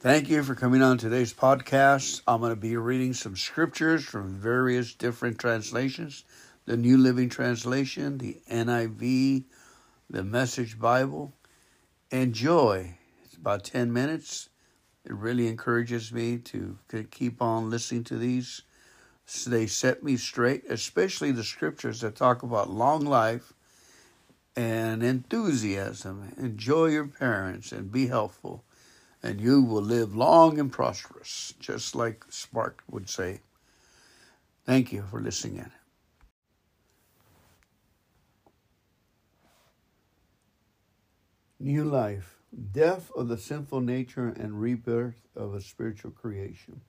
Thank you for coming on today's podcast. I'm going to be reading some scriptures from various different translations. The New Living Translation, the NIV, the Message Bible. Enjoy. It's about 10 minutes. It really encourages me to keep on listening to these. So they set me straight, especially the scriptures that talk about long life and enthusiasm. Enjoy your parents and be helpful. And you will live long and prosperous, just like Spark would say. Thank you for listening in. New life, death of the sinful nature and rebirth of a spiritual creation.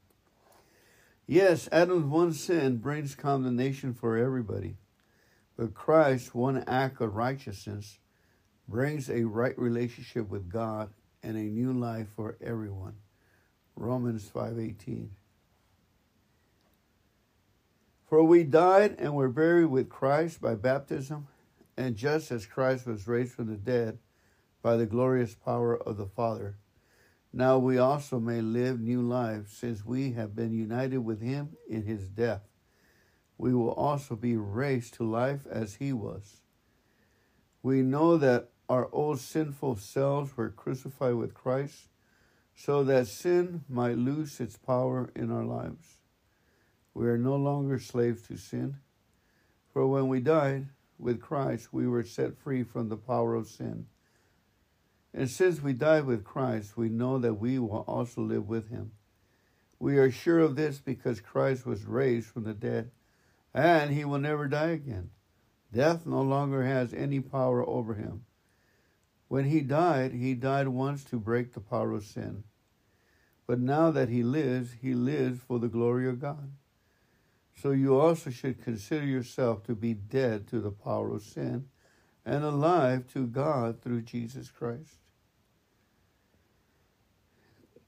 Yes, Adam's one sin brings condemnation for everybody. But Christ's one act of righteousness brings a right relationship with God and a new life for everyone. Romans 5:18. For we died and were buried with Christ by baptism, and just as Christ was raised from the dead by the glorious power of the Father, now we also may live new lives, since we have been united with him in his death. We will also be raised to life as he was. We know that our old sinful selves were crucified with Christ so that sin might lose its power in our lives. We are no longer slaves to sin, for when we died with Christ, we were set free from the power of sin. And since we died with Christ, we know that we will also live with him. We are sure of this because Christ was raised from the dead, and he will never die again. Death no longer has any power over him. When he died once to break the power of sin. But now that he lives for the glory of God. So you also should consider yourself to be dead to the power of sin and alive to God through Jesus Christ.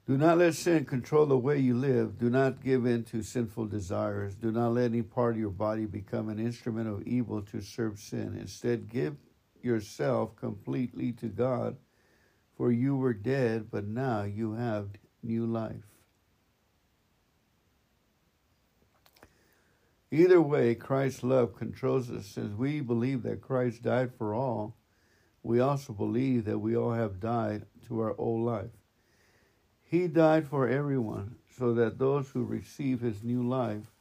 Do not let sin control the way you live. Do not give in to sinful desires. Do not let any part of your body become an instrument of evil to serve sin. Instead, give yourself completely to God, for you were dead, but now you have new life. Either way, Christ's love controls us. Since we believe that Christ died for all, we also believe that we all have died to our old life. He died for everyone, so that those who receive his new life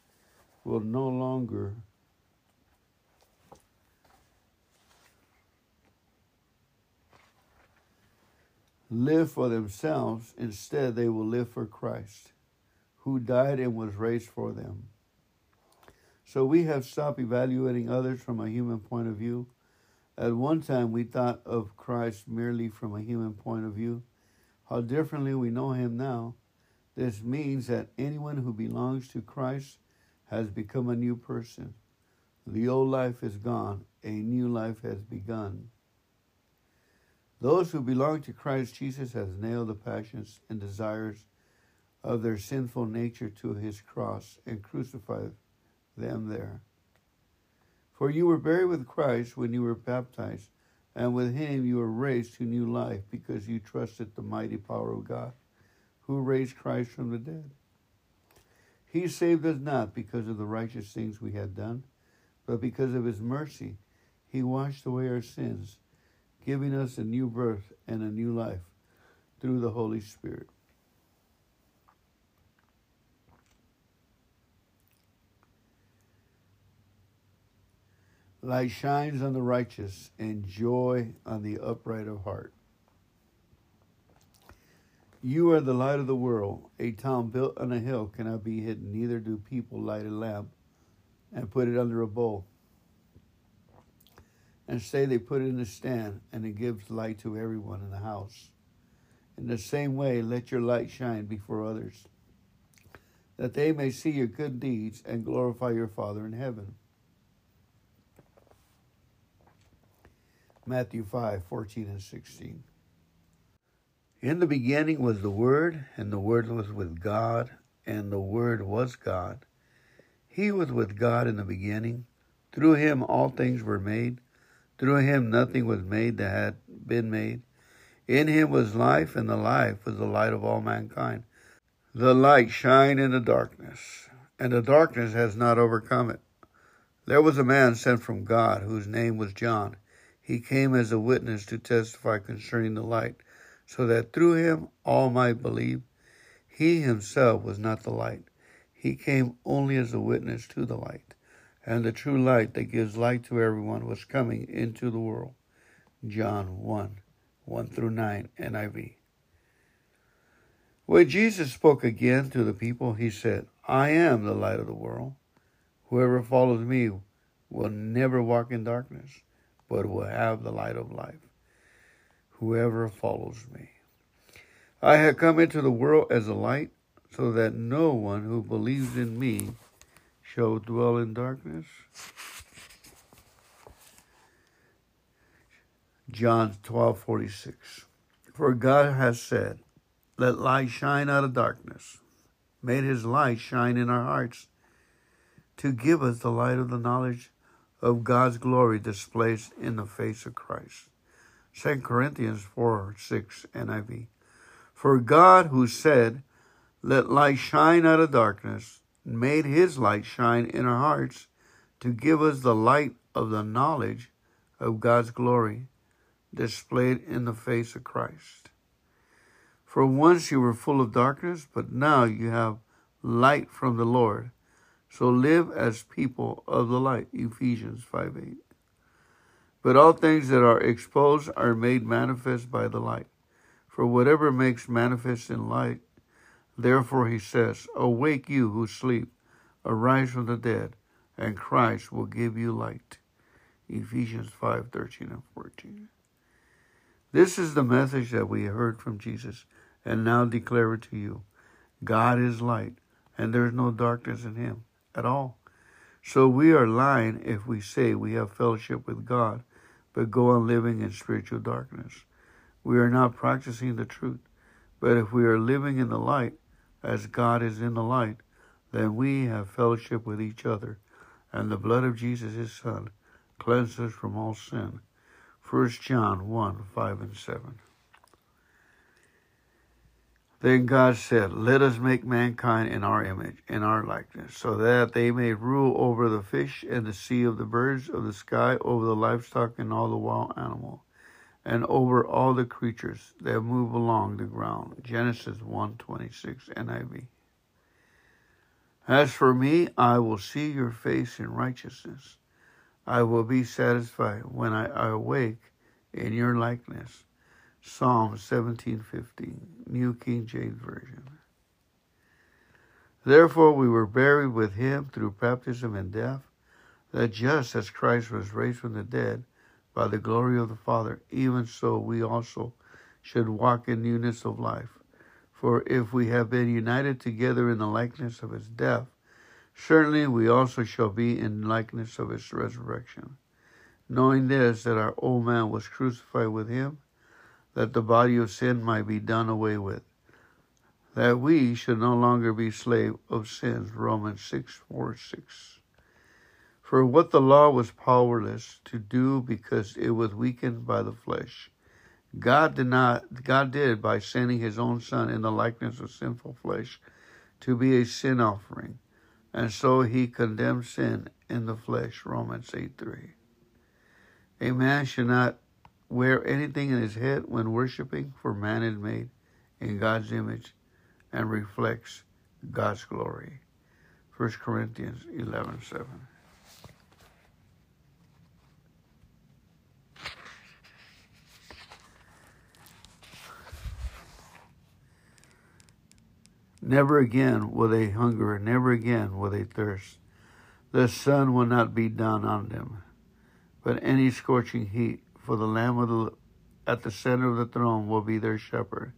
will no longer live for themselves. Instead, they will live for Christ, who died and was raised for them. So we have stopped evaluating others from a human point of view. At one time, we thought of Christ merely from a human point of view. How differently we know him now. This means that anyone who belongs to Christ has become a new person. The old life is gone. A new life has begun. Those who belong to Christ Jesus has nailed the passions and desires of their sinful nature to his cross and crucified them there. For you were buried with Christ when you were baptized, and with him you were raised to new life because you trusted the mighty power of God, who raised Christ from the dead. He saved us not because of the righteous things we had done, but because of his mercy. He washed away our sins, giving us a new birth and a new life through the Holy Spirit. Light shines on the righteous and joy on the upright of heart. You are the light of the world. A town built on a hill cannot be hidden, neither do people light a lamp and put it under a bowl. And say they put it in a stand, and it gives light to everyone in the house. In the same way, let your light shine before others, that they may see your good deeds and glorify your Father in heaven. Matthew 5:14 and 16. In the beginning was the Word, and the Word was with God, and the Word was God. He was with God in the beginning. Through him all things were made. Through him nothing was made that had been made. In him was life, and the life was the light of all mankind. The light shined in the darkness, and the darkness has not overcome it. There was a man sent from God, whose name was John. He came as a witness to testify concerning the light, so that through him all might believe. He himself was not the light. He came only as a witness to the light. And the true light that gives light to everyone was coming into the world. John 1:1-9, NIV. When Jesus spoke again to the people, he said, "I am the light of the world. Whoever follows me will never walk in darkness, but will have the light of life. Whoever follows me. I have come into the world as a light, so that no one who believes in me shall dwell in darkness." John 12:46. For God has said, "Let light shine out of darkness," made his light shine in our hearts, to give us the light of the knowledge of God's glory displayed in the face of Christ. 2 Corinthians 4:6, NIV. For God, who said, "Let light shine out of darkness," made his light shine in our hearts to give us the light of the knowledge of God's glory displayed in the face of Christ. For once you were full of darkness, but now you have light from the Lord. So live as people of the light. Ephesians 5:8. But all things that are exposed are made manifest by the light. For whatever makes manifest in light, therefore he says, "Awake you who sleep, arise from the dead, and Christ will give you light." Ephesians 5:13-14. This is the message that we heard from Jesus, and now declare it to you. God is light, and there is no darkness in him at all. So we are lying if we say we have fellowship with God, but go on living in spiritual darkness. We are not practicing the truth. But if we are living in the light, as God is in the light, then we have fellowship with each other, and the blood of Jesus, his Son, cleanses us from all sin. 1 John 1:5-7. Then God said, "Let us make mankind in our image, in our likeness, so that they may rule over the fish and the sea, of the birds of the sky, over the livestock and all the wild animals, and over all the creatures that move along the ground." Genesis 1:26, NIV. "As for me, I will see your face in righteousness. I will be satisfied when I awake in your likeness." Psalm 17:15, New King James Version. Therefore we were buried with him through baptism and death, that just as Christ was raised from the dead by the glory of the Father, even so we also should walk in newness of life. For if we have been united together in the likeness of his death, certainly we also shall be in likeness of his resurrection. Knowing this, that our old man was crucified with him, that the body of sin might be done away with, that we should no longer be slaves of sins. Romans 6:4-6. For what the law was powerless to do because it was weakened by the flesh, God did by sending his own Son in the likeness of sinful flesh to be a sin offering. And so he condemned sin in the flesh. Romans 8:3. A man should not wear anything in his head when worshiping, for man is made in God's image and reflects God's glory. 1 Corinthians 11:7. Never again will they hunger, and never again will they thirst. The sun will not beat down on them, but any scorching heat, for the Lamb at the center of the throne will be their shepherd.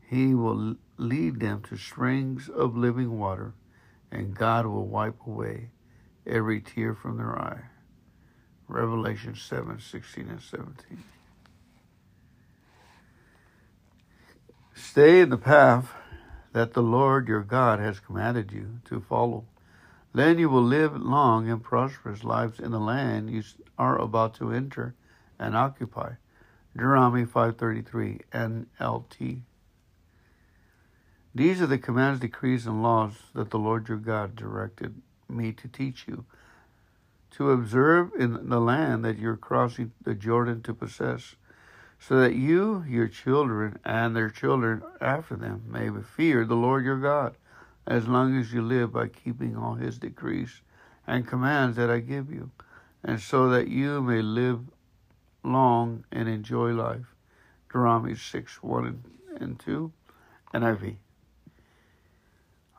He will lead them to springs of living water, and God will wipe away every tear from their eye. Revelation 7:16-17. Stay in the path that the Lord your God has commanded you to follow. Then you will live long and prosperous lives in the land you are about to enter and occupy, Deuteronomy 5:33, NLT. These are the commands, decrees, and laws that the Lord your God directed me to teach you, to observe in the land that you're crossing the Jordan to possess, so that you, your children, and their children after them may fear the Lord your God as long as you live by keeping all his decrees and commands that I give you, and so that you may live long and enjoy life. Deuteronomy 6:1 and 2, NIV.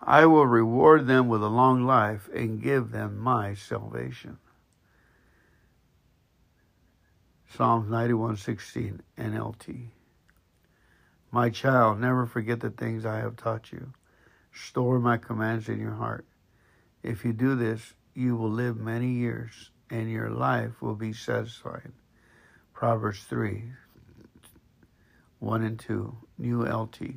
I will reward them with a long life and give them my salvation. Psalms 91:16, NLT. My child, never forget the things I have taught you. Store my commands in your heart. If you do this, you will live many years, and your life will be satisfied. Proverbs 3:1 and 2, New LT.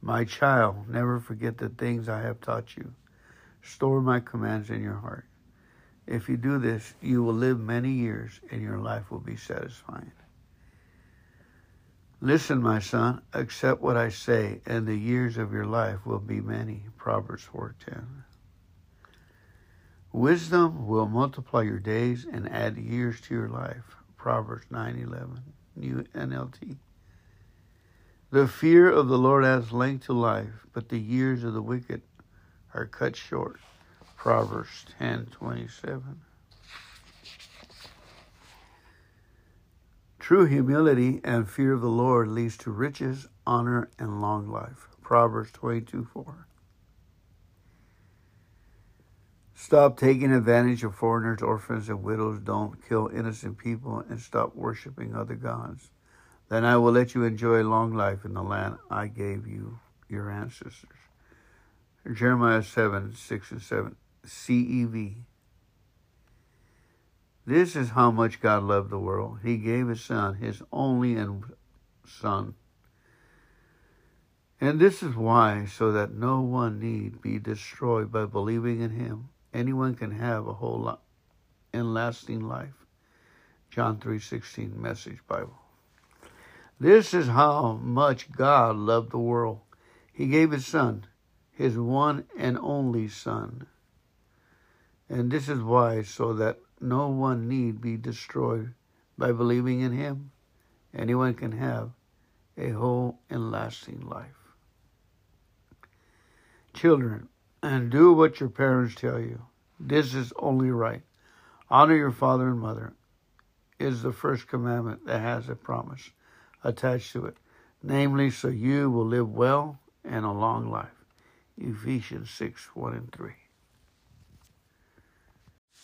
My child, never forget the things I have taught you. Store my commands in your heart. If you do this, you will live many years, and your life will be satisfying. Listen, my son, accept what I say, and the years of your life will be many. Proverbs 4:10. Wisdom will multiply your days and add years to your life. Proverbs 9:11, New NLT. The fear of the Lord adds length to life, but the years of the wicked are cut short. Proverbs 10:27. True humility and fear of the Lord leads to riches, honor, and long life. Proverbs 22:4. Stop taking advantage of foreigners, orphans, and widows. Don't kill innocent people, and stop worshiping other gods. Then I will let you enjoy long life in the land I gave you, your ancestors. Jeremiah 7:6 and 7, CEV. This is how much God loved the world. He gave his son, his only son. And this is why, so that no one need be destroyed by believing in him. Anyone can have a whole lot and lasting life. John 3:16, Message Bible. This is how much God loved the world. He gave his son, his one and only son. And this is why, so that no one need be destroyed by believing in him. Anyone can have a whole and lasting life. Children, and do what your parents tell you. This is only right. Honor your father and mother is the first commandment that has a promise attached to it, namely, so you will live well and a long life. Ephesians 6:1 and 3.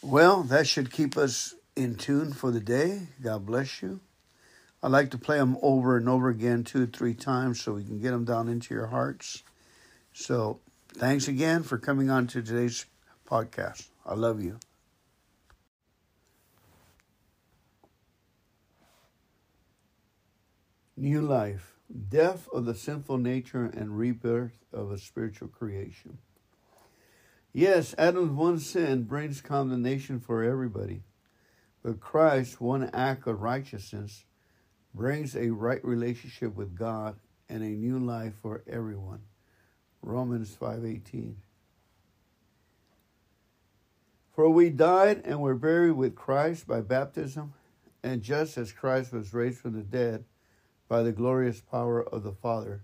Well, that should keep us in tune for the day. God bless you. I like to play them over and over again 2 or 3 times so we can get them down into your hearts. So thanks again for coming on to today's podcast. I love you. New life. Death of the sinful nature and rebirth of a spiritual creation. Yes, Adam's one sin brings condemnation for everybody, but Christ's one act of righteousness brings a right relationship with God and a new life for everyone. Romans 5:18. For we died and were buried with Christ by baptism, and just as Christ was raised from the dead by the glorious power of the Father,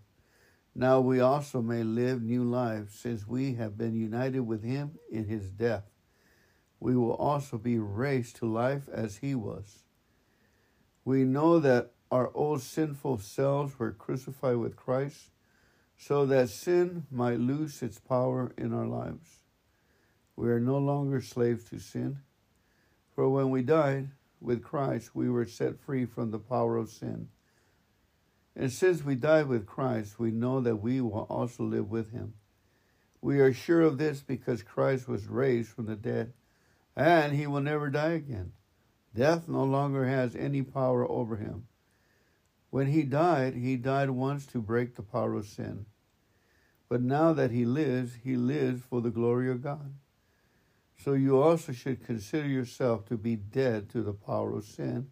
now we also may live new lives, since we have been united with him in his death. We will also be raised to life as he was. We know that our old sinful selves were crucified with Christ, so that sin might lose its power in our lives. We are no longer slaves to sin, for when we died with Christ, we were set free from the power of sin. And since we died with Christ, we know that we will also live with him. We are sure of this because Christ was raised from the dead, and he will never die again. Death no longer has any power over him. When he died once to break the power of sin. But now that he lives for the glory of God. So you also should consider yourself to be dead to the power of sin,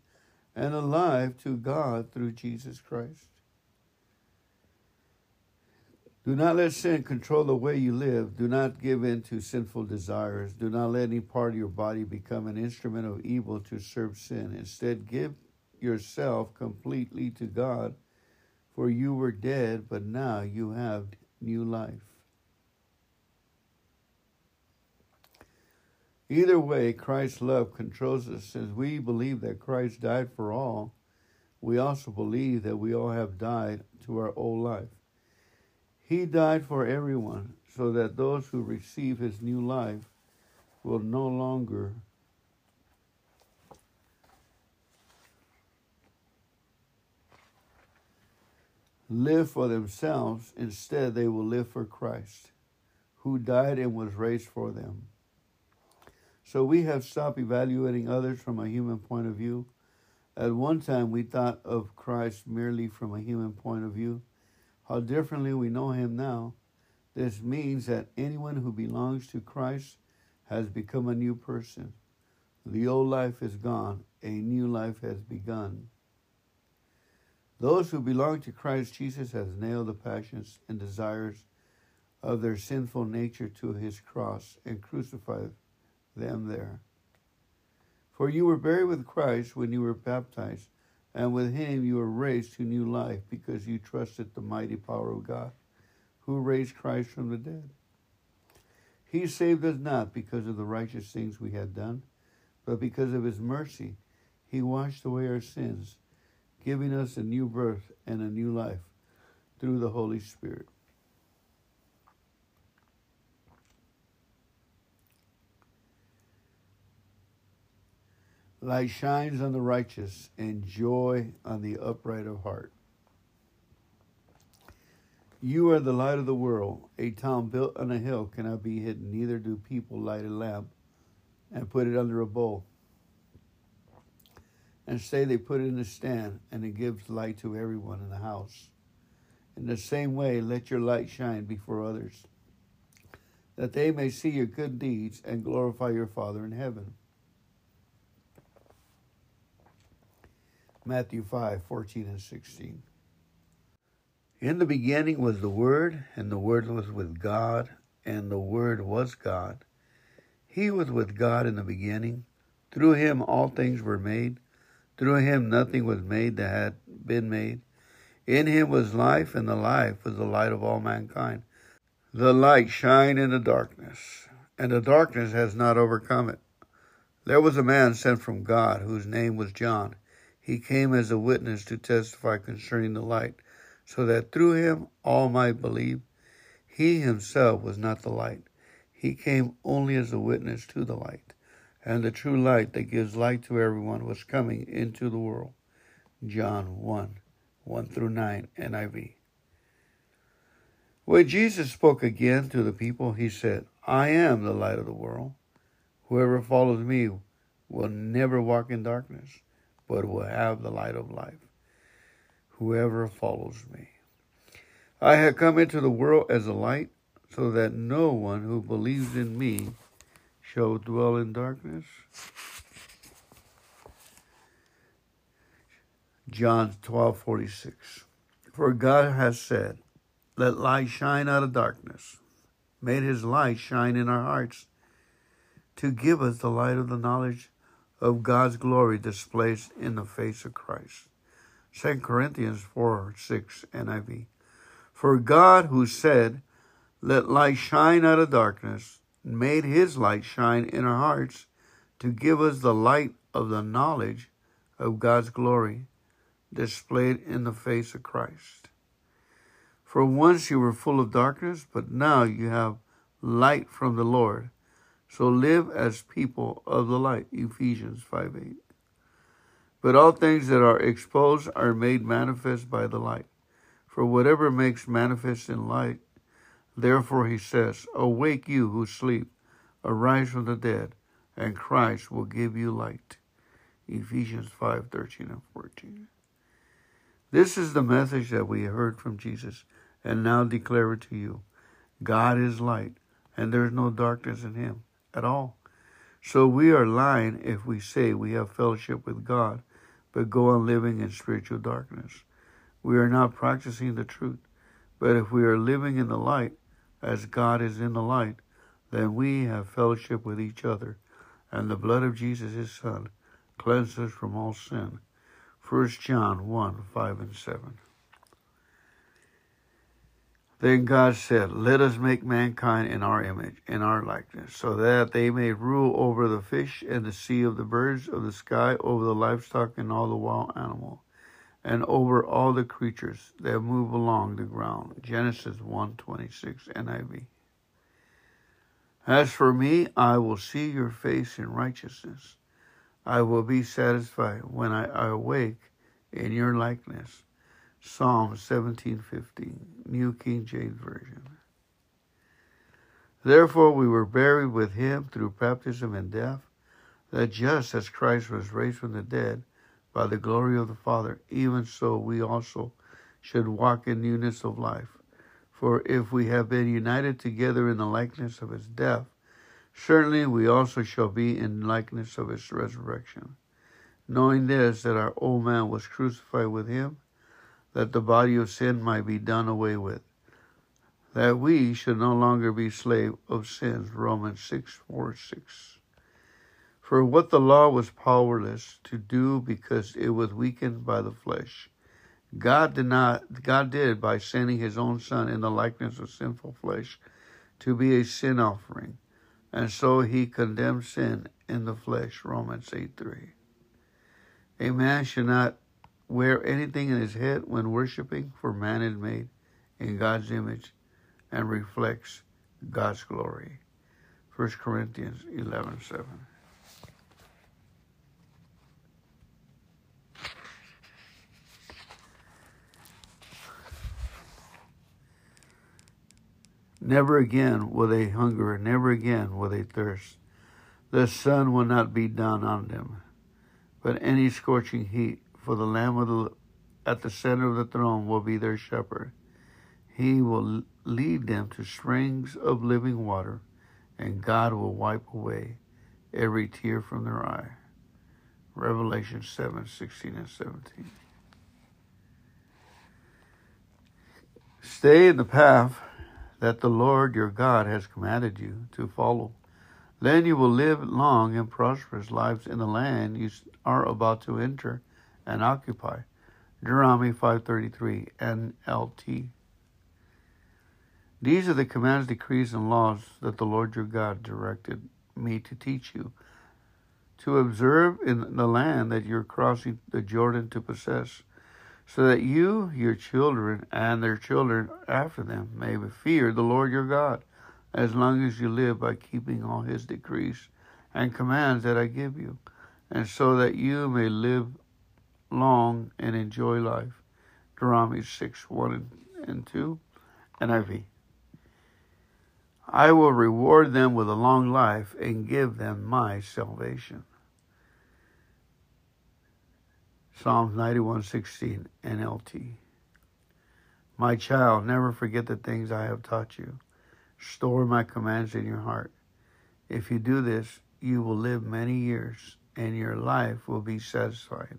and alive to God through Jesus Christ. Do not let sin control the way you live. Do not give in to sinful desires. Do not let any part of your body become an instrument of evil to serve sin. Instead, give yourself completely to God, for you were dead, but now you have new life. Either way, Christ's love controls us. Since we believe that Christ died for all, we also believe that we all have died to our old life. He died for everyone, so that those who receive his new life will no longer live for themselves. Instead, they will live for Christ, who died and was raised for them. So we have stopped evaluating others from a human point of view. At one time, we thought of Christ merely from a human point of view. How differently we know him now. This means that anyone who belongs to Christ has become a new person. The old life is gone. A new life has begun. Those who belong to Christ Jesus has nailed the passions and desires of their sinful nature to his cross and crucified them there. For you were buried with Christ when you were baptized, and with him you were raised to new life because you trusted the mighty power of God, who raised Christ from the dead. He saved us not because of the righteous things we had done, but because of his mercy. He washed away our sins, giving us a new birth and a new life through the Holy Spirit. Light shines on the righteous, and joy on the upright of heart. You are the light of the world. A town built on a hill cannot be hidden. Neither do people light a lamp and put it under a bowl, and say they put it in a stand, and it gives light to everyone in the house. In the same way, let your light shine before others, that they may see your good deeds and glorify your Father in heaven. Matthew 5:14-16. In the beginning was the Word, and the Word was with God, and the Word was God. He was with God in the beginning. Through him all things were made. Through him nothing was made that had been made. In him was life, and the life was the light of all mankind. The light shined in the darkness, and the darkness has not overcome it. There was a man sent from God, whose name was John. He came as a witness to testify concerning the light, so that through him all might believe. He himself was not the light. He came only as a witness to the light. And the true light that gives light to everyone was coming into the world. John 1:1-9, NIV. When Jesus spoke again to the people, he said, "I am the light of the world. Whoever follows me will never walk in darkness, but will have the light of life. Whoever follows me. I have come into the world as a light, so that no one who believes in me shall dwell in darkness." John 12:46. For God has said, "Let light shine out of darkness," made his light shine in our hearts, to give us the light of the knowledge of God's glory displayed in the face of Christ. 2 Corinthians 4:6, NIV. For God, who said, "Let light shine out of darkness," made his light shine in our hearts to give us the light of the knowledge of God's glory displayed in the face of Christ. For once you were full of darkness, but now you have light from the Lord. So live as people of the light. Ephesians 5:8. But all things that are exposed are made manifest by the light. For whatever makes manifest in light, therefore he says, "Awake you who sleep, arise from the dead, and Christ will give you light." Ephesians 5:13-14. This is the message that we heard from Jesus, and now declare it to you. God is light, and there is no darkness in him at all. So we are lying if we say we have fellowship with God but go on living in spiritual darkness. We are not practicing the truth, but if we are living in the light, as God is in the light, then we have fellowship with each other, and the blood of Jesus, his Son, cleanses us from all sin. 1 John 1, 5 and 7. Then God said, let us make mankind in our image, in our likeness, so that they may rule over the fish and the sea, of the birds of the sky, over the livestock and all the wild animal, and over all the creatures that move along the ground. Genesis 1:26 NIV. As for me, I will see your face in righteousness. I will be satisfied when I awake in your likeness. Psalm 17:15, New King James Version. Therefore we were buried with him through baptism and death, that just as Christ was raised from the dead by the glory of the Father, even so we also should walk in newness of life. For if we have been united together in the likeness of his death, certainly we also shall be in likeness of his resurrection, knowing this, that our old man was crucified with him, that the body of sin might be done away with, that we should no longer be slaves of sins. Romans 6:4-6. For what the law was powerless to do because it was weakened by the flesh, God did by sending his own Son in the likeness of sinful flesh to be a sin offering, and so he condemned sin in the flesh. Romans 8:3. A man should not wear anything in his head when worshiping, for man is made in God's image and reflects God's glory. 1 Corinthians 11:7. Never again will they hunger, never again will they thirst. The sun will not be down on them, but any scorching heat. For the Lamb at the center of the throne will be their shepherd. He will lead them to springs of living water, and God will wipe away every tear from their eye. Revelation 7:16 and 17. Stay in the path that the Lord your God has commanded you to follow. Then you will live long and prosperous lives in the land you are about to enter and occupy. Deuteronomy 5:33 NLT. These are the commands, decrees, and laws that the Lord your God directed me to teach you, to observe in the land that you're crossing the Jordan to possess, so that you, your children, and their children after them may fear the Lord your God as long as you live, by keeping all his decrees and commands that I give you, and so that you may live long and enjoy life. Deuteronomy 6:1 and 2 NIV. I will reward them with a long life and give them my salvation. Psalms 91:16 NLT. My child, never forget the things I have taught you. Store my commands in your heart. If you do this, you will live many years, and your life will be satisfied.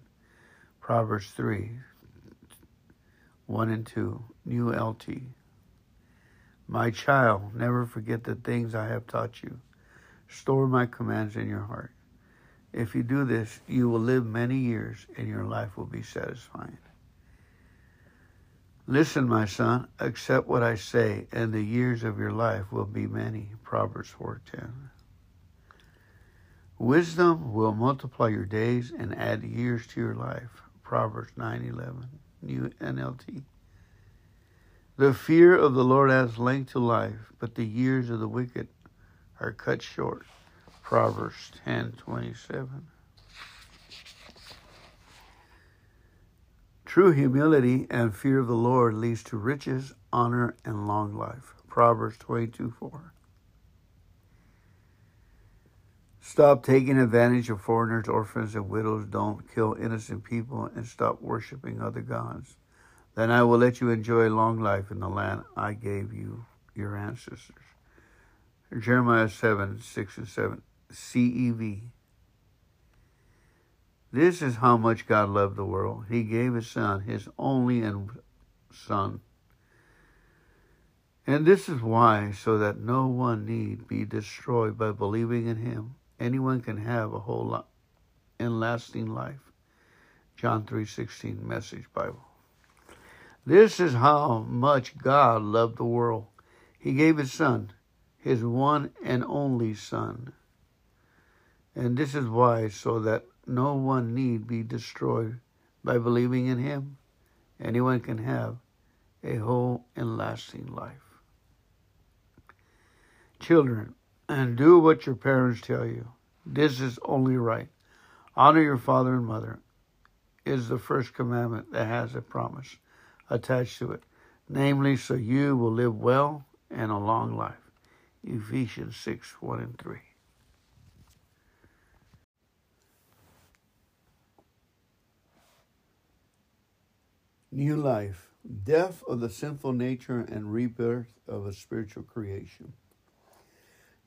Proverbs 3:1 and 2, New LT. My child, never forget the things I have taught you. Store my commands in your heart. If you do this, you will live many years, and your life will be satisfying. Listen, my son, accept what I say, and the years of your life will be many. Proverbs 4:10. Wisdom will multiply your days and add years to your life. Proverbs 9:11, New NLT. The fear of the Lord adds length to life, but the years of the wicked are cut short. Proverbs 10:27. True humility and fear of the Lord leads to riches, honor, and long life. Proverbs 22:4. Stop taking advantage of foreigners, orphans, and widows. Don't kill innocent people, and stop worshiping other gods. Then I will let you enjoy long life in the land I gave you, your ancestors. Jeremiah 7:6 and 7 CEV. This is how much God loved the world. He gave his son, his only son. And this is why, so that no one need be destroyed by believing in him. Anyone can have a whole lot and lasting life. John 3:16 Message Bible. This is how much God loved the world. He gave his son, his one and only son. And this is why, so that no one need be destroyed by believing in him. Anyone can have a whole and lasting life. Children, and do what your parents tell you. This is only right. Honor your father and mother is the first commandment that has a promise attached to it, namely, so you will live well and a long life. Ephesians 6:1-3. New life, death of the sinful nature and rebirth of a spiritual creation.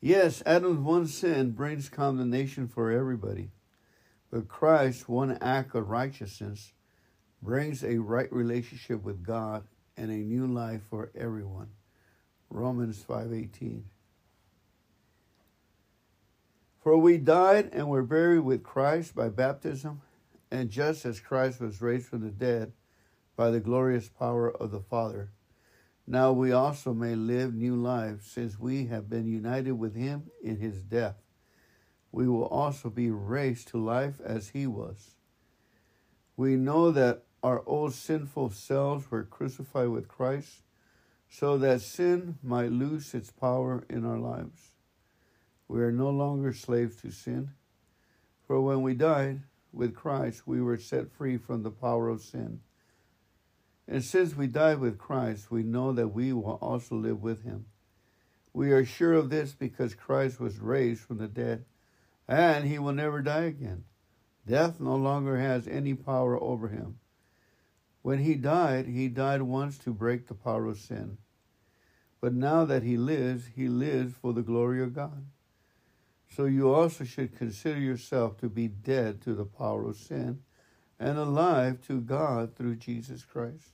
Yes, Adam's one sin brings condemnation for everybody, but Christ's one act of righteousness brings a right relationship with God and a new life for everyone. Romans 5:18. For we died and were buried with Christ by baptism, and just as Christ was raised from the dead by the glorious power of the Father, now we also may live new lives, since we have been united with him in his death. We will also be raised to life as he was. We know that our old sinful selves were crucified with Christ, so that sin might lose its power in our lives. We are no longer slaves to sin, for when we died with Christ, we were set free from the power of sin. And since we died with Christ, we know that we will also live with him. We are sure of this because Christ was raised from the dead, and he will never die again. Death no longer has any power over him. When he died once to break the power of sin. But now that he lives for the glory of God. So you also should consider yourself to be dead to the power of sin, and alive to God through Jesus Christ.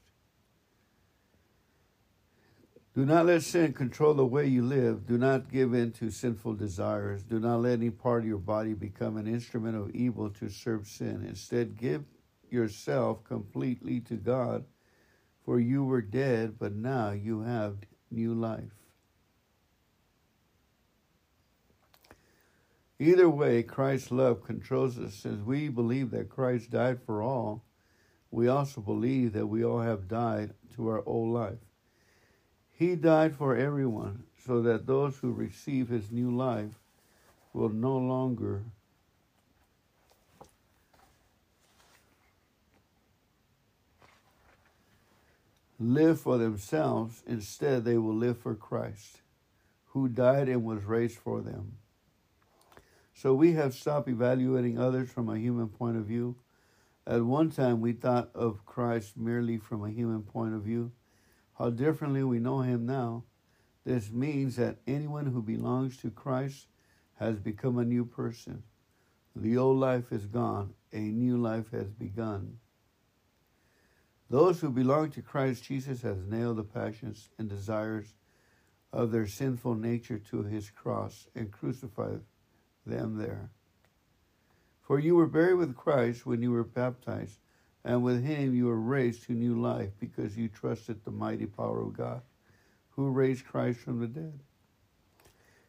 Do not let sin control the way you live. Do not give in to sinful desires. Do not let any part of your body become an instrument of evil to serve sin. Instead, give yourself completely to God, for you were dead, but now you have new life. Either way, Christ's love controls us. Since we believe that Christ died for all, we also believe that we all have died to our old life. He died for everyone, so that those who receive his new life will no longer live for themselves. Instead, they will live for Christ, who died and was raised for them. So we have stopped evaluating others from a human point of view. At one time, we thought of Christ merely from a human point of view. How differently we know him now. This means that anyone who belongs to Christ has become a new person. The old life is gone. A new life has begun. Those who belong to Christ Jesus has nailed the passions and desires of their sinful nature to his cross and crucified them there. For you were buried with Christ when you were baptized, and with him you were raised to new life because you trusted the mighty power of God, who raised Christ from the dead.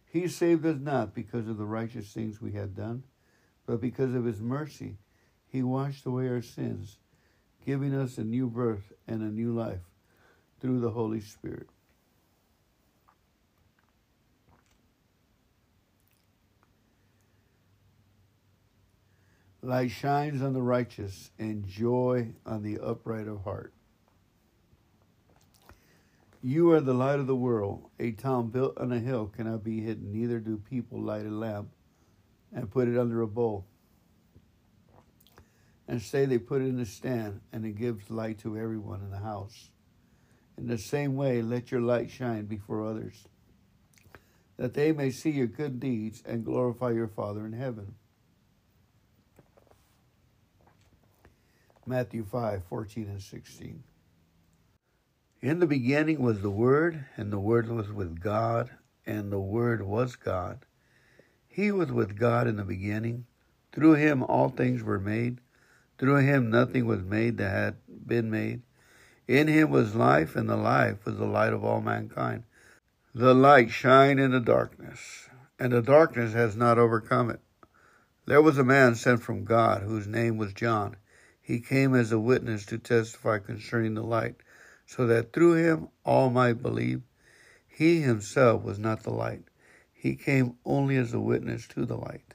He saved us not because of the righteous things we had done, but because of his mercy. He washed away our sins, giving us a new birth and a new life through the Holy Spirit. Light shines on the righteous, and joy on the upright of heart. You are the light of the world. A town built on a hill cannot be hidden. Neither do people light a lamp and put it under a bowl, and say they put it in a stand, and it gives light to everyone in the house. In the same way, let your light shine before others, that they may see your good deeds and glorify your Father in heaven. Matthew 5:14-16. In the beginning was the Word, and the Word was with God, and the Word was God. He was with God in the beginning. Through him all things were made. Through him nothing was made that had been made. In him was life, and the life was the light of all mankind. The light shined in the darkness, and the darkness has not overcome it. There was a man sent from God, whose name was John. He came as a witness to testify concerning the light, so that through him all might believe. He himself was not the light. He came only as a witness to the light.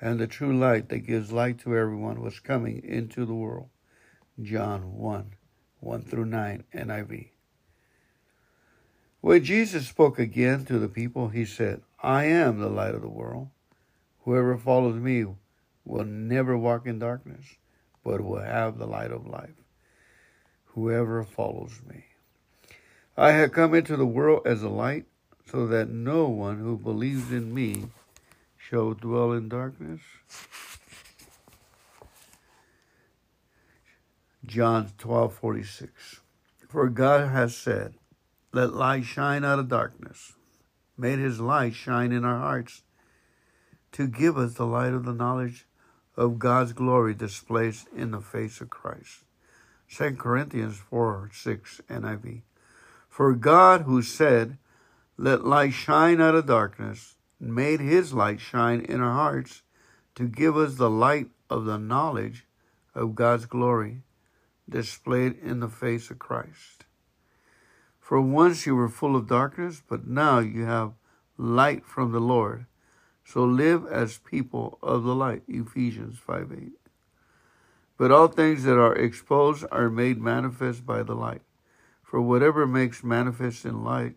And the true light that gives light to everyone was coming into the world. John 1:1-9, NIV. When Jesus spoke again to the people, he said, "I am the light of the world. Whoever follows me will never walk in darkness, but will have the light of life. Whoever follows me. I have come into the world as a light, so that no one who believes in me shall dwell in darkness." John 12:46. For God has said, "Let light shine out of darkness," made his light shine in our hearts, to give us the light of the knowledge of God's glory displayed in the face of Christ. 2 Corinthians 4:6, NIV. For God, who said, "Let light shine out of darkness," made his light shine in our hearts to give us the light of the knowledge of God's glory displayed in the face of Christ. For once you were full of darkness, but now you have light from the Lord. So live as people of the light. Ephesians 5:8. But all things that are exposed are made manifest by the light. For whatever makes manifest in light,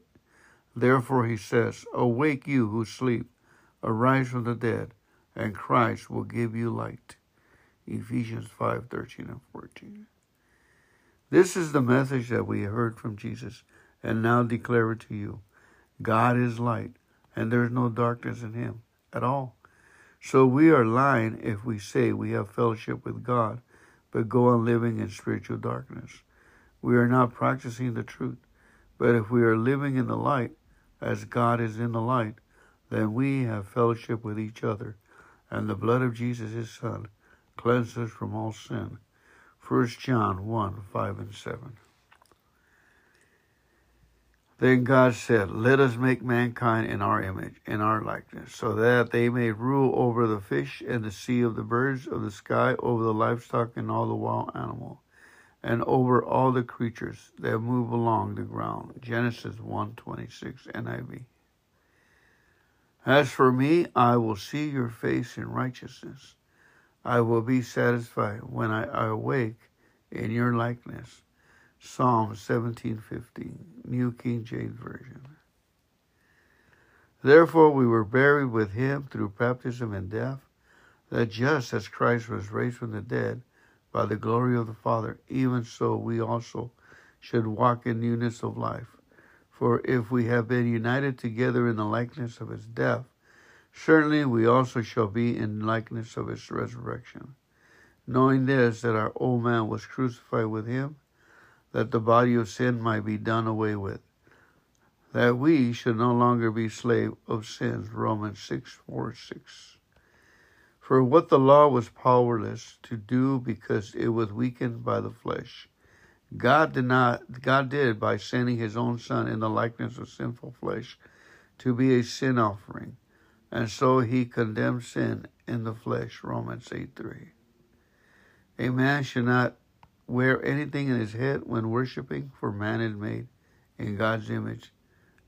therefore he says, "Awake you who sleep, arise from the dead, and Christ will give you light." Ephesians 5:13-14. This is the message that we heard from Jesus, and now declare it to you. God is light, and there is no darkness in him at all. So we are lying if we say we have fellowship with God, but go on living in spiritual darkness. We are not practicing the truth. But if we are living in the light, as God is in the light, then we have fellowship with each other, and the blood of Jesus, his Son, cleanses us from all sin. 1 John 1:5-7. Then God said, "Let us make mankind in our image, in our likeness, so that they may rule over the fish and the sea, of the birds of the sky, over the livestock and all the wild animal, and over all the creatures that move along the ground." Genesis 1:26, NIV. As for me, I will see your face in righteousness. I will be satisfied when I awake in your likeness. Psalm 17:15, New King James Version. Therefore we were buried with him through baptism and death, that just as Christ was raised from the dead by the glory of the Father, even so we also should walk in newness of life. For if we have been united together in the likeness of his death, certainly we also shall be in likeness of his resurrection. Knowing this, that our old man was crucified with him, that the body of sin might be done away with, that we should no longer be slave of sins. Romans 6:4-6. For what the law was powerless to do because it was weakened by the flesh, God did by sending his own Son in the likeness of sinful flesh to be a sin offering. And so he condemned sin in the flesh. Romans 8:3. A man should not wear anything in his head when worshiping, for man is made in God's image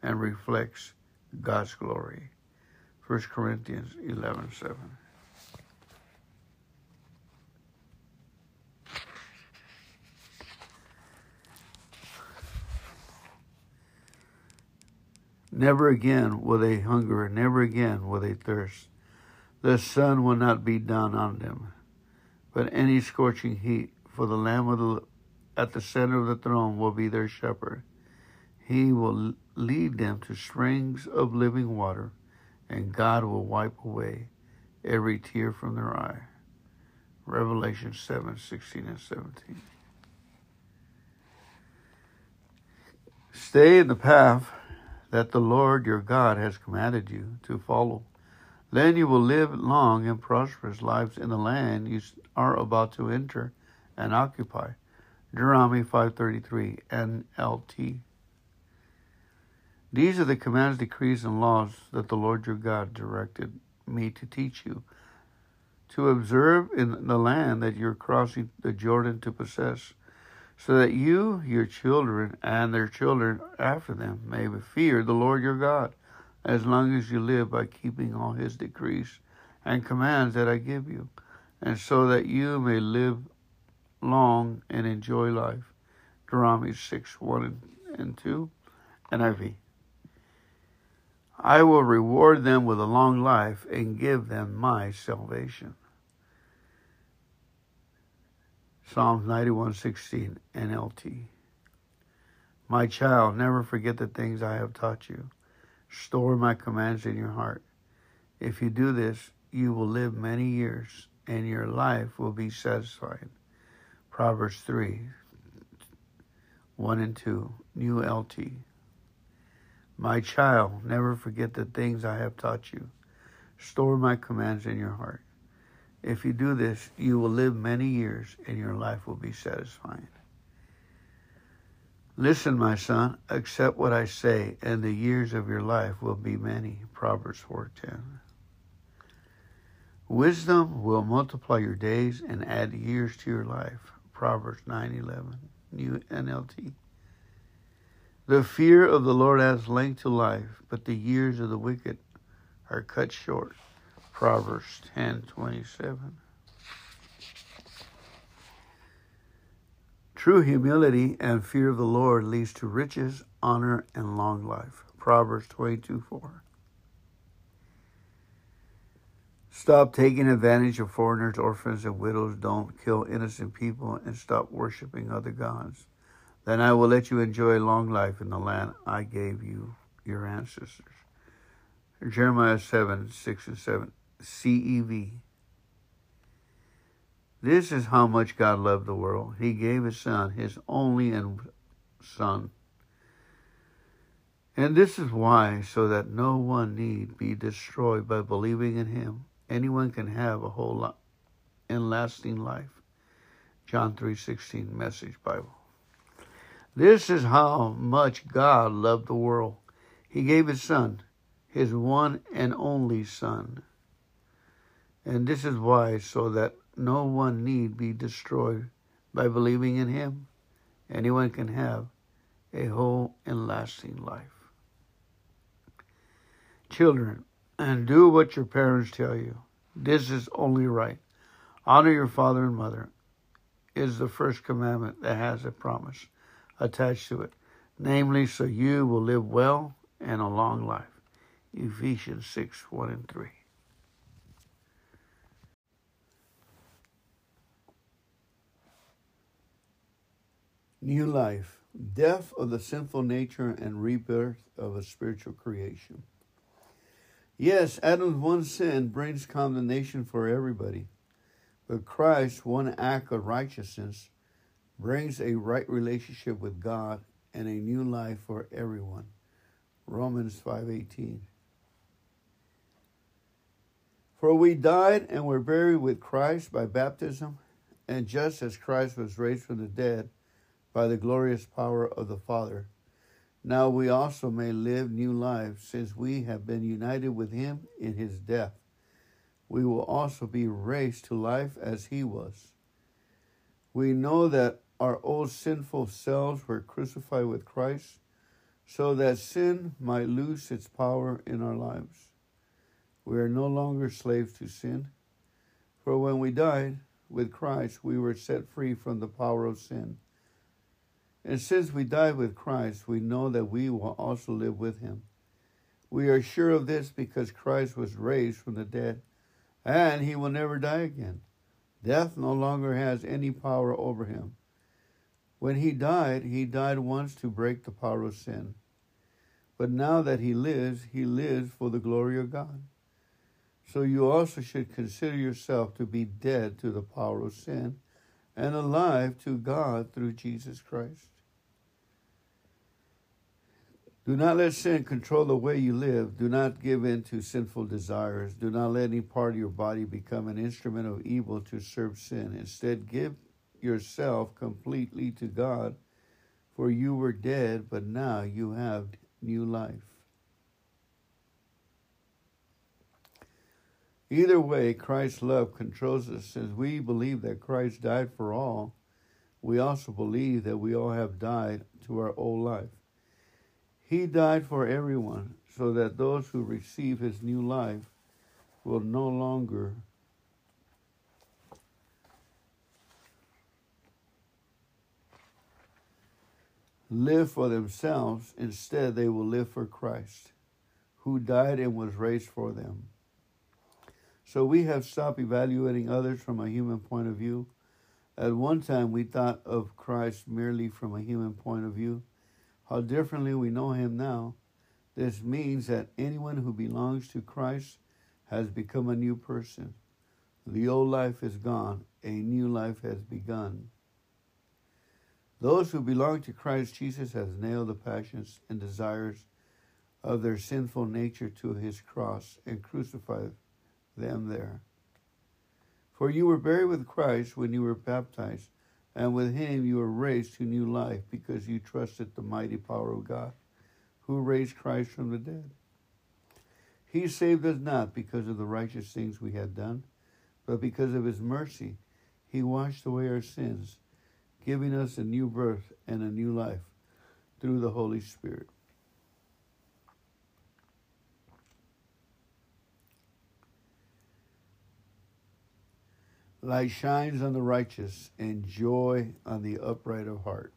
and reflects God's glory. 1 Corinthians 11:7. Never again will they hunger, never again will they thirst. The sun will not beat down on them, but any scorching heat, for the Lamb at the center of the throne will be their shepherd. He will lead them to springs of living water, and God will wipe away every tear from their eye. Revelation 7:16 and 17. Stay in the path that the Lord your God has commanded you to follow. Then you will live long and prosperous lives in the land you are about to enter and occupy. Deuteronomy 5:33 NLT. These are the commands, decrees, and laws that the Lord your God directed me to teach you, to observe in the land that you're crossing the Jordan to possess, so that you, your children, and their children after them may fear the Lord your God as long as you live by keeping all his decrees and commands that I give you, and so that you may live long and enjoy life. Deuteronomy 6:1 and 2, NIV. I will reward them with a long life and give them my salvation. Psalms 91:16, NLT. My child, never forget the things I have taught you. Store my commands in your heart. If you do this, you will live many years, and your life will be satisfied. Proverbs 3:1 and 2, New LT. My child, never forget the things I have taught you. Store my commands in your heart. If you do this, you will live many years, and your life will be satisfying. Listen, my son, accept what I say, and the years of your life will be many. Proverbs 4:10. Wisdom will multiply your days and add years to your life. Proverbs 9:11, New NLT. The fear of the Lord adds length to life, but the years of the wicked are cut short. Proverbs 10:27. True humility and fear of the Lord leads to riches, honor, and long life. Proverbs 22:4. Stop taking advantage of foreigners, orphans, and widows. Don't kill innocent people, and stop worshiping other gods. Then I will let you enjoy long life in the land I gave you, your ancestors. Jeremiah 7:6 and 7, CEV. This is how much God loved the world. He gave his son, his only son. And this is why, so that no one need be destroyed by believing in him. Anyone can have a whole lot and lasting life. John 3:16, Message Bible. This is how much God loved the world. He gave his son, his one and only son. And this is why, so that no one need be destroyed by believing in him. Anyone can have a whole and lasting life. Children, and do what your parents tell you. This is only right. Honor your father and mother is the first commandment that has a promise attached to it, namely, so you will live well and a long life. Ephesians 6:1 and 3. New life, death of the sinful nature and rebirth of a spiritual creation. Yes, Adam's one sin brings condemnation for everybody, but Christ's one act of righteousness brings a right relationship with God and a new life for everyone. Romans 5:18. For we died and were buried with Christ by baptism, and just as Christ was raised from the dead by the glorious power of the Father, now we also may live new lives, since we have been united with him in his death. We will also be raised to life as he was. We know that our old sinful selves were crucified with Christ, so that sin might lose its power in our lives. We are no longer slaves to sin, for when we died with Christ, we were set free from the power of sin. And since we died with Christ, we know that we will also live with him. We are sure of this because Christ was raised from the dead, and he will never die again. Death no longer has any power over him. When he died once to break the power of sin. But now that he lives for the glory of God. So you also should consider yourself to be dead to the power of sin and alive to God through Jesus Christ. Do not let sin control the way you live. Do not give in to sinful desires. Do not let any part of your body become an instrument of evil to serve sin. Instead, give yourself completely to God, for you were dead, but now you have new life. Either way, Christ's love controls us. Since we believe that Christ died for all, we also believe that we all have died to our old life. He died for everyone, so that those who receive his new life will no longer live for themselves. Instead, they will live for Christ, who died and was raised for them. So we have stopped evaluating others from a human point of view. At one time, we thought of Christ merely from a human point of view. How differently we know him now. This means that anyone who belongs to Christ has become a new person. The old life is gone. A new life has begun. Those who belong to Christ Jesus has nailed the passions and desires of their sinful nature to his cross and crucified them there. For you were buried with Christ when you were baptized, and with him you were raised to new life because you trusted the mighty power of God, who raised Christ from the dead. He saved us not because of the righteous things we had done, but because of his mercy. He washed away our sins, giving us a new birth and a new life through the Holy Spirit. Light shines on the righteous and joy on the upright of heart.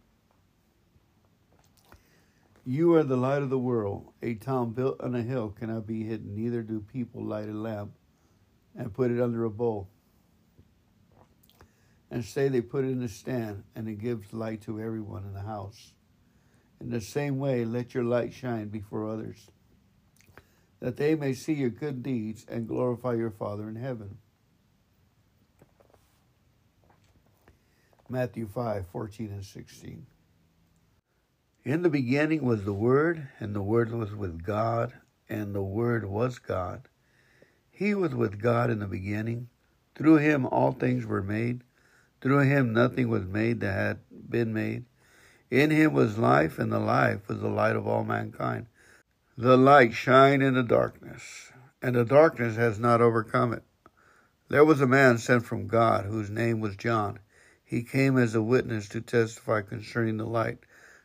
You are the light of the world. A town built on a hill cannot be hidden. Neither do people light a lamp and put it under a bowl. And say they put it in a stand, and it gives light to everyone in the house. In the same way, let your light shine before others, that they may see your good deeds and glorify your Father in heaven. Matthew 5:14-16. In the beginning was the Word, and the Word was with God, and the Word was God. He was with God in the beginning. Through him all things were made. Through him nothing was made that had been made. In him was life, and the life was the light of all mankind. The light shined in the darkness, and the darkness has not overcome it. There was a man sent from God, whose name was John. He came as a witness to testify concerning the light,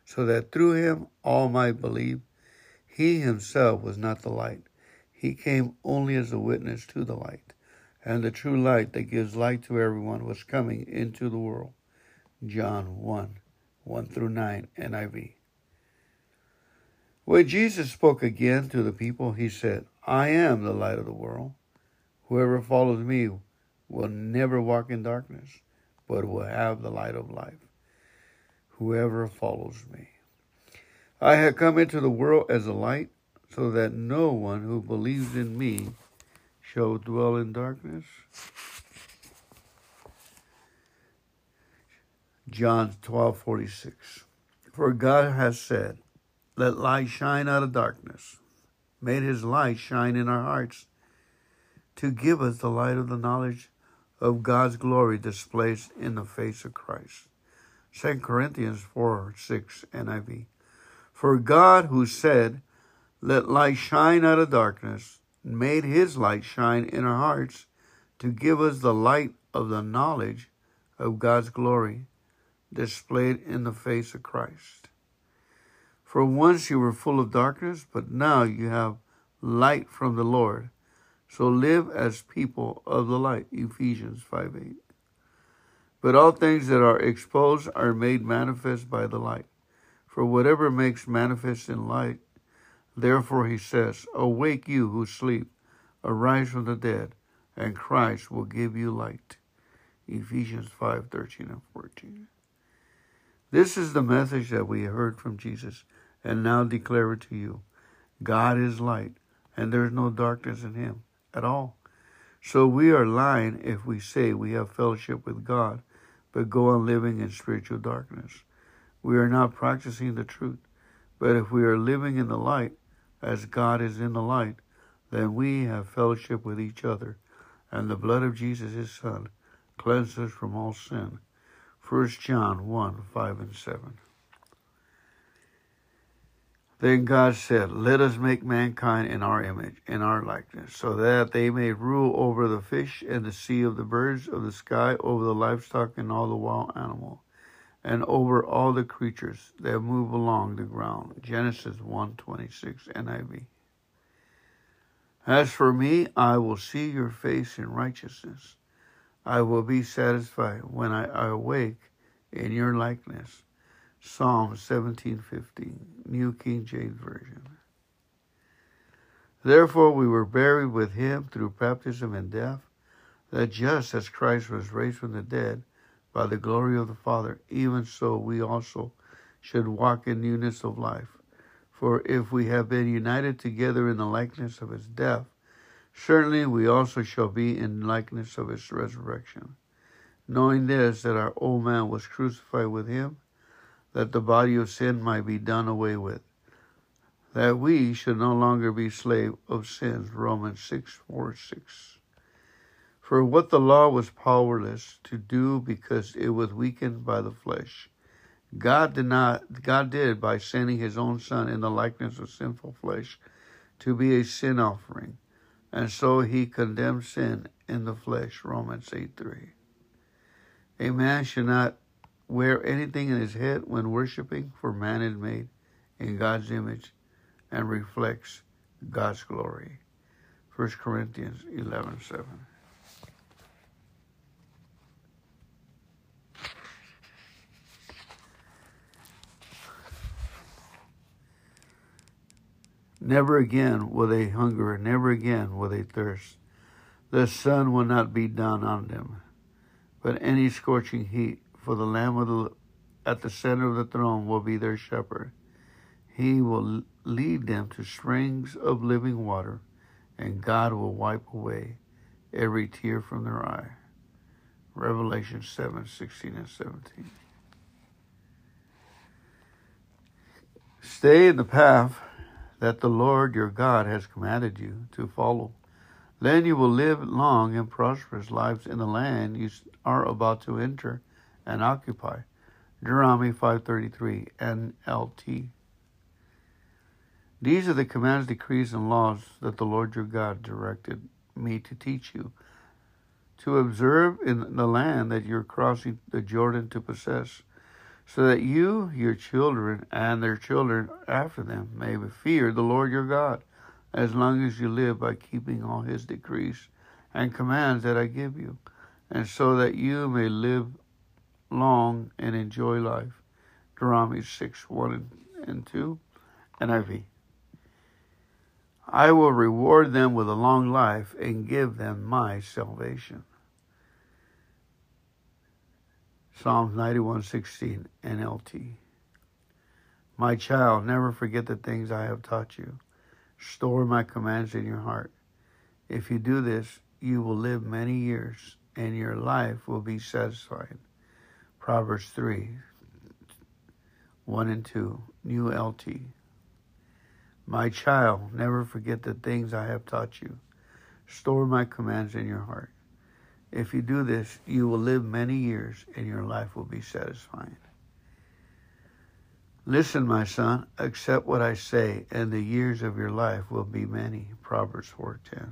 so that through him all might believe. He himself was not the light. He came only as a witness to the light. And the true light that gives light to everyone was coming into the world. John 1:1-9, NIV. When Jesus spoke again to the people, he said, "I am the light of the world. Whoever follows me will never walk in darkness, but will have the light of life. Whoever follows me. I have come into the world as a light, so that no one who believes in me shall dwell in darkness." John 12:46. For God has said, "Let light shine out of darkness," made his light shine in our hearts, to give us the light of the knowledge of God's glory displayed in the face of Christ. 2 Corinthians 4:6, NIV. For God, who said, "Let light shine out of darkness," made his light shine in our hearts to give us the light of the knowledge of God's glory displayed in the face of Christ. For once you were full of darkness, but now you have light from the Lord. So live as people of the light, Ephesians 5:8. But all things that are exposed are made manifest by the light. For whatever makes manifest in light, therefore he says, "Awake you who sleep, arise from the dead, and Christ will give you light." Ephesians 5:13-14. This is the message that we heard from Jesus, and now declare it to you. God is light, and there is no darkness in him at all. So we are lying if we say we have fellowship with God, but go on living in spiritual darkness. We are not practicing the truth, but if we are living in the light, as God is in the light, then we have fellowship with each other, and the blood of Jesus, his Son, cleanses us from all sin. 1 John 1:5-7. Then God said, let us make mankind in our image, in our likeness, so that they may rule over the fish and the sea, of the birds of the sky, over the livestock and all the wild animal, and over all the creatures that move along the ground. Genesis 1:26 NIV. As for me, I will see your face in righteousness. I will be satisfied when I awake in your likeness. Psalm 17:15, New King James Version. Therefore we were buried with him through baptism and death, that just as Christ was raised from the dead by the glory of the Father, even so we also should walk in newness of life. For if we have been united together in the likeness of his death, certainly we also shall be in likeness of his resurrection, knowing this, that our old man was crucified with him, that the body of sin might be done away with, that we should no longer be slave of sins. Romans 6:4-6. For what the law was powerless to do because it was weakened by the flesh, God did by sending his own Son in the likeness of sinful flesh to be a sin offering, and so he condemned sin in the flesh. Romans 8:3. A man should not wear anything in his head when worshiping, for man is made in God's image and reflects God's glory. 1 Corinthians 11:7. Never again will they hunger, never again will they thirst. The sun will not be down on them, but any scorching heat. For the Lamb at the center of the throne will be their shepherd. He will lead them to springs of living water, and God will wipe away every tear from their eye. Revelation 7:16-17. Stay in the path that the Lord your God has commanded you to follow. Then you will live long and prosperous lives in the land you are about to enter and occupy. Deuteronomy 5:33 NLT. These are the commands, decrees, and laws that the Lord your God directed me to teach you, to observe in the land that you're crossing the Jordan to possess, so that you, your children, and their children after them may fear the Lord your God as long as you live, by keeping all his decrees and commands that I give you, and so that you may live long and enjoy life. Deuteronomy 6:1-2 NIV. I will reward them with a long life and give them my salvation. Psalms 91:16 NLT. My child, never forget the things I have taught you. Store my commands in your heart. If you do this, you will live many years, and your life will be satisfied. Proverbs 3:1-2, New LT. My child, never forget the things I have taught you. Store my commands in your heart. If you do this, you will live many years, and your life will be satisfying. Listen, my son, accept what I say, and the years of your life will be many. Proverbs 4:10.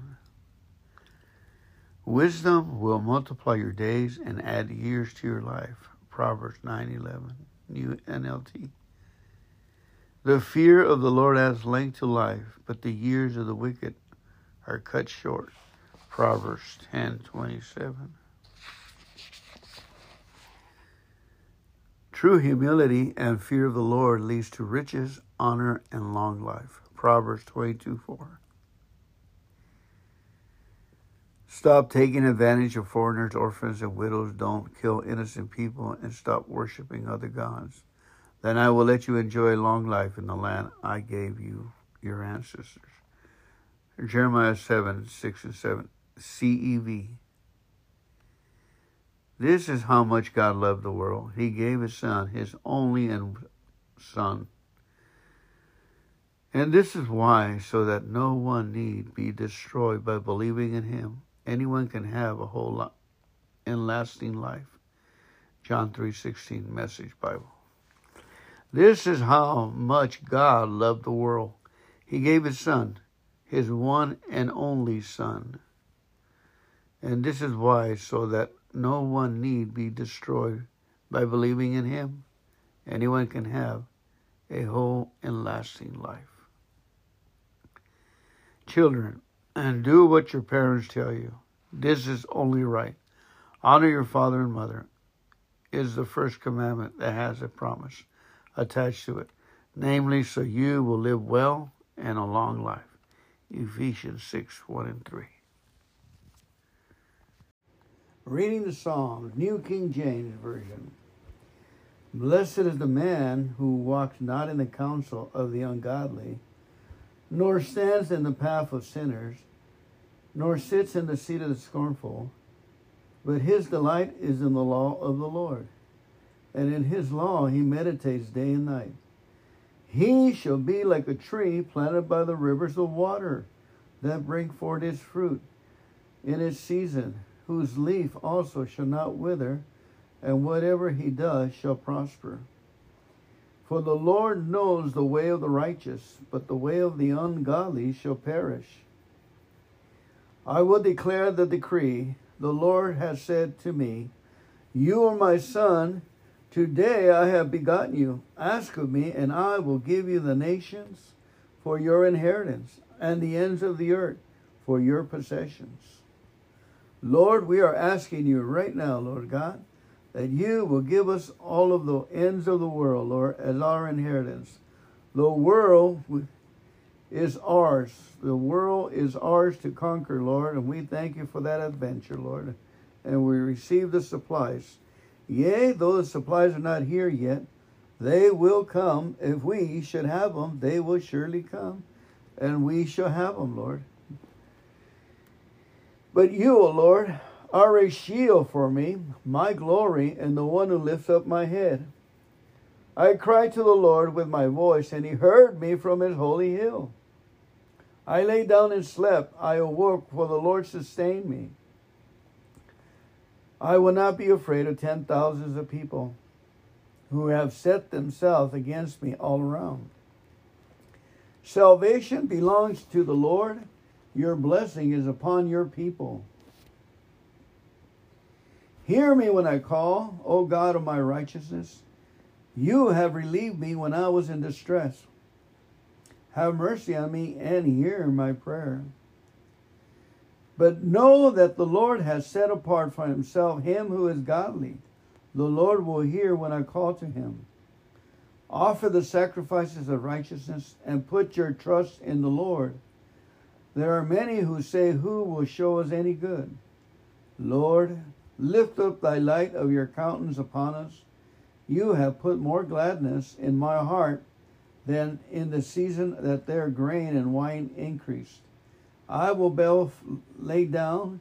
Wisdom will multiply your days and add years to your life. Proverbs 9:11, New NLT. The fear of the Lord adds length to life, but the years of the wicked are cut short. Proverbs 10:27. True humility and fear of the Lord leads to riches, honor, and long life. Proverbs 22:4. Stop taking advantage of foreigners, orphans, and widows. Don't kill innocent people, and stop worshiping other gods. Then I will let you enjoy long life in the land I gave you, your ancestors. Jeremiah 7:6-7, CEV. This is how much God loved the world. He gave his son, his only son. And this is why, so that no one need be destroyed by believing in him. Anyone can have a whole lot and lasting life. John 3:16 Message Bible. This is how much God loved the world. He gave his son, his one and only son. And this is why, so that no one need be destroyed by believing in him. Anyone can have a whole and lasting life. Children, and do what your parents tell you. This is only right. Honor your father and mother is the first commandment that has a promise attached to it, namely, so you will live well and a long life. Ephesians 6:1-3. Reading the Psalms, New King James Version. Blessed is the man who walks not in the counsel of the ungodly, nor stands in the path of sinners, nor sits in the seat of the scornful, but his delight is in the law of the Lord, and in his law he meditates day and night. He shall be like a tree planted by the rivers of water, that bring forth its fruit in its season, whose leaf also shall not wither, and whatever he does shall prosper. For the Lord knows the way of the righteous, but the way of the ungodly shall perish. I will declare the decree. The Lord has said to me, you are my son. Today I have begotten you. Ask of me, and I will give you the nations for your inheritance, and the ends of the earth for your possessions. Lord, we are asking you right now, Lord God, that you will give us all of the ends of the world, Lord, as our inheritance. The world is ours. The world is ours to conquer, Lord, and we thank you for that adventure, Lord. And we receive the supplies. Yea, though the supplies are not here yet, they will come. If we should have them, they will surely come, and we shall have them, Lord. But you, O Lord, are a shield for me, my glory, and the one who lifts up my head. I cried to the Lord with my voice, and he heard me from his holy hill. I lay down and slept. I awoke, for the Lord sustained me. I will not be afraid of 10,000s of people who have set themselves against me all around. Salvation belongs to the Lord. Your blessing is upon your people. Hear me when I call, O God of my righteousness. You have relieved me when I was in distress. Have mercy on me and hear my prayer. But know that the Lord has set apart for himself him who is godly. The Lord will hear when I call to him. Offer the sacrifices of righteousness and put your trust in the Lord. There are many who say, who will show us any good? Lord, lift up thy light of your countenance upon us. You have put more gladness in my heart than in the season that their grain and wine increased. I will lay down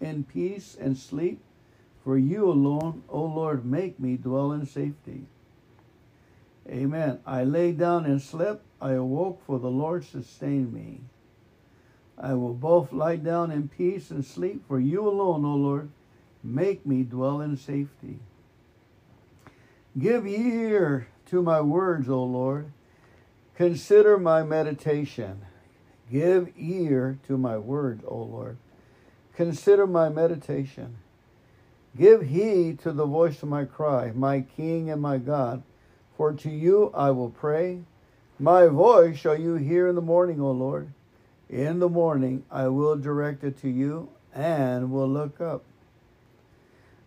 in peace and sleep, for you alone, O Lord, make me dwell in safety. Amen. I lay down and slept. I awoke, for the Lord sustained me. I will both lie down in peace and sleep, for you alone, O Lord, make me dwell in safety. Give ear to my words, O Lord. Consider my meditation. Give ear to my word, O Lord. Consider my meditation. Give heed to the voice of my cry, my King and my God, for to you I will pray. My voice shall you hear in the morning, O Lord. In the morning I will direct it to you and will look up.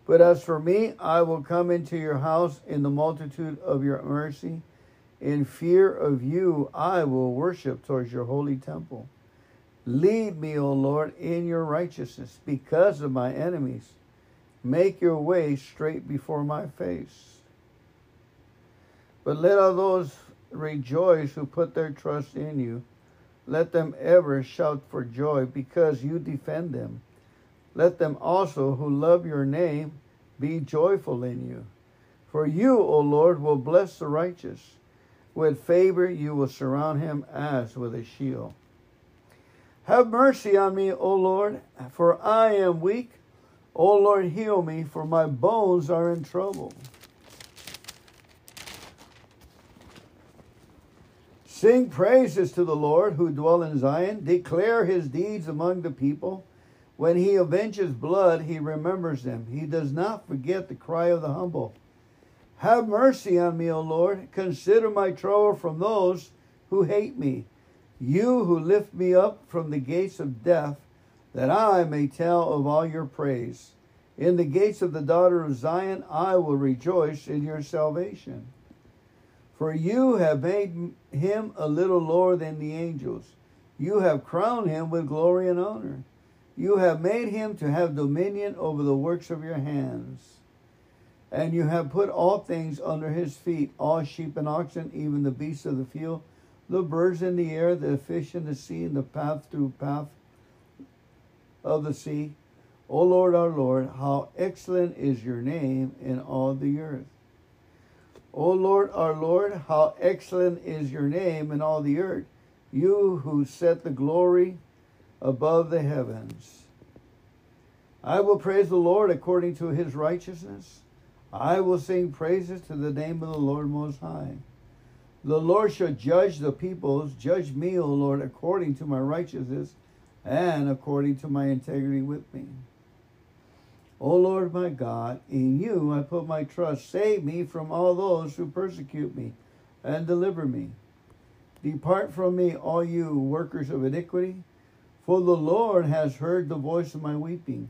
But as for me, I will come into your house in the multitude of your mercy. In fear of you, I will worship towards your holy temple. Lead me, O Lord, in your righteousness because of my enemies. Make your way straight before my face. But let all those rejoice who put their trust in you. Let them ever shout for joy because you defend them. Let them also who love your name be joyful in you. For you, O Lord, will bless the righteous. With favor you will surround him as with a shield. Have mercy on me, O Lord, for I am weak. O Lord, heal me, for my bones are in trouble. Sing praises to the Lord who dwell in Zion. Declare his deeds among the people. When he avenges blood, he remembers them. He does not forget the cry of the humble. Have mercy on me, O Lord. Consider my trouble from those who hate me. You who lift me up from the gates of death, that I may tell of all your praise. In the gates of the daughter of Zion, I will rejoice in your salvation. For you have made him a little lower than the angels. You have crowned him with glory and honor. You have made him to have dominion over the works of your hands. And you have put all things under his feet, all sheep and oxen, even the beasts of the field, the birds in the air, the fish in the sea, and the path of the sea. O Lord, our Lord, how excellent is your name in all the earth. O Lord, our Lord, how excellent is your name in all the earth, you who set the glory above the heavens. I will praise the Lord according to his righteousness. I will sing praises to the name of the Lord Most High. The Lord shall judge the peoples. Judge me, O Lord, according to my righteousness and according to my integrity with me. O Lord my God, in you I put my trust. Save me from all those who persecute me and deliver me. Depart from me, all you workers of iniquity, for the Lord has heard the voice of my weeping.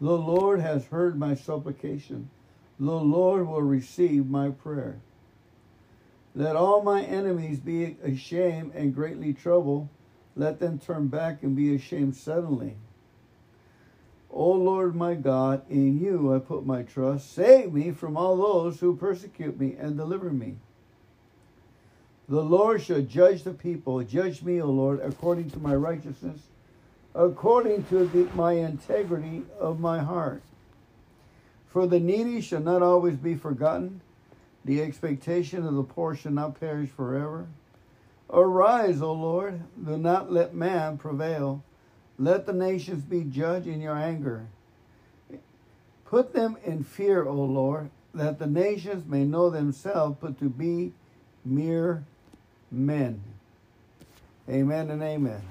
The Lord has heard my supplication. The Lord will receive my prayer. Let all my enemies be ashamed and greatly troubled. Let them turn back and be ashamed suddenly. O Lord my God, in you I put my trust. Save me from all those who persecute me and deliver me. The Lord shall judge the people. Judge me, O Lord, according to my righteousness, according to my integrity of my heart. For the needy shall not always be forgotten. The expectation of the poor shall not perish forever. Arise, O Lord, do not let man prevail. Let the nations be judged in your anger. Put them in fear, O Lord, that the nations may know themselves but to be mere men. Amen and amen.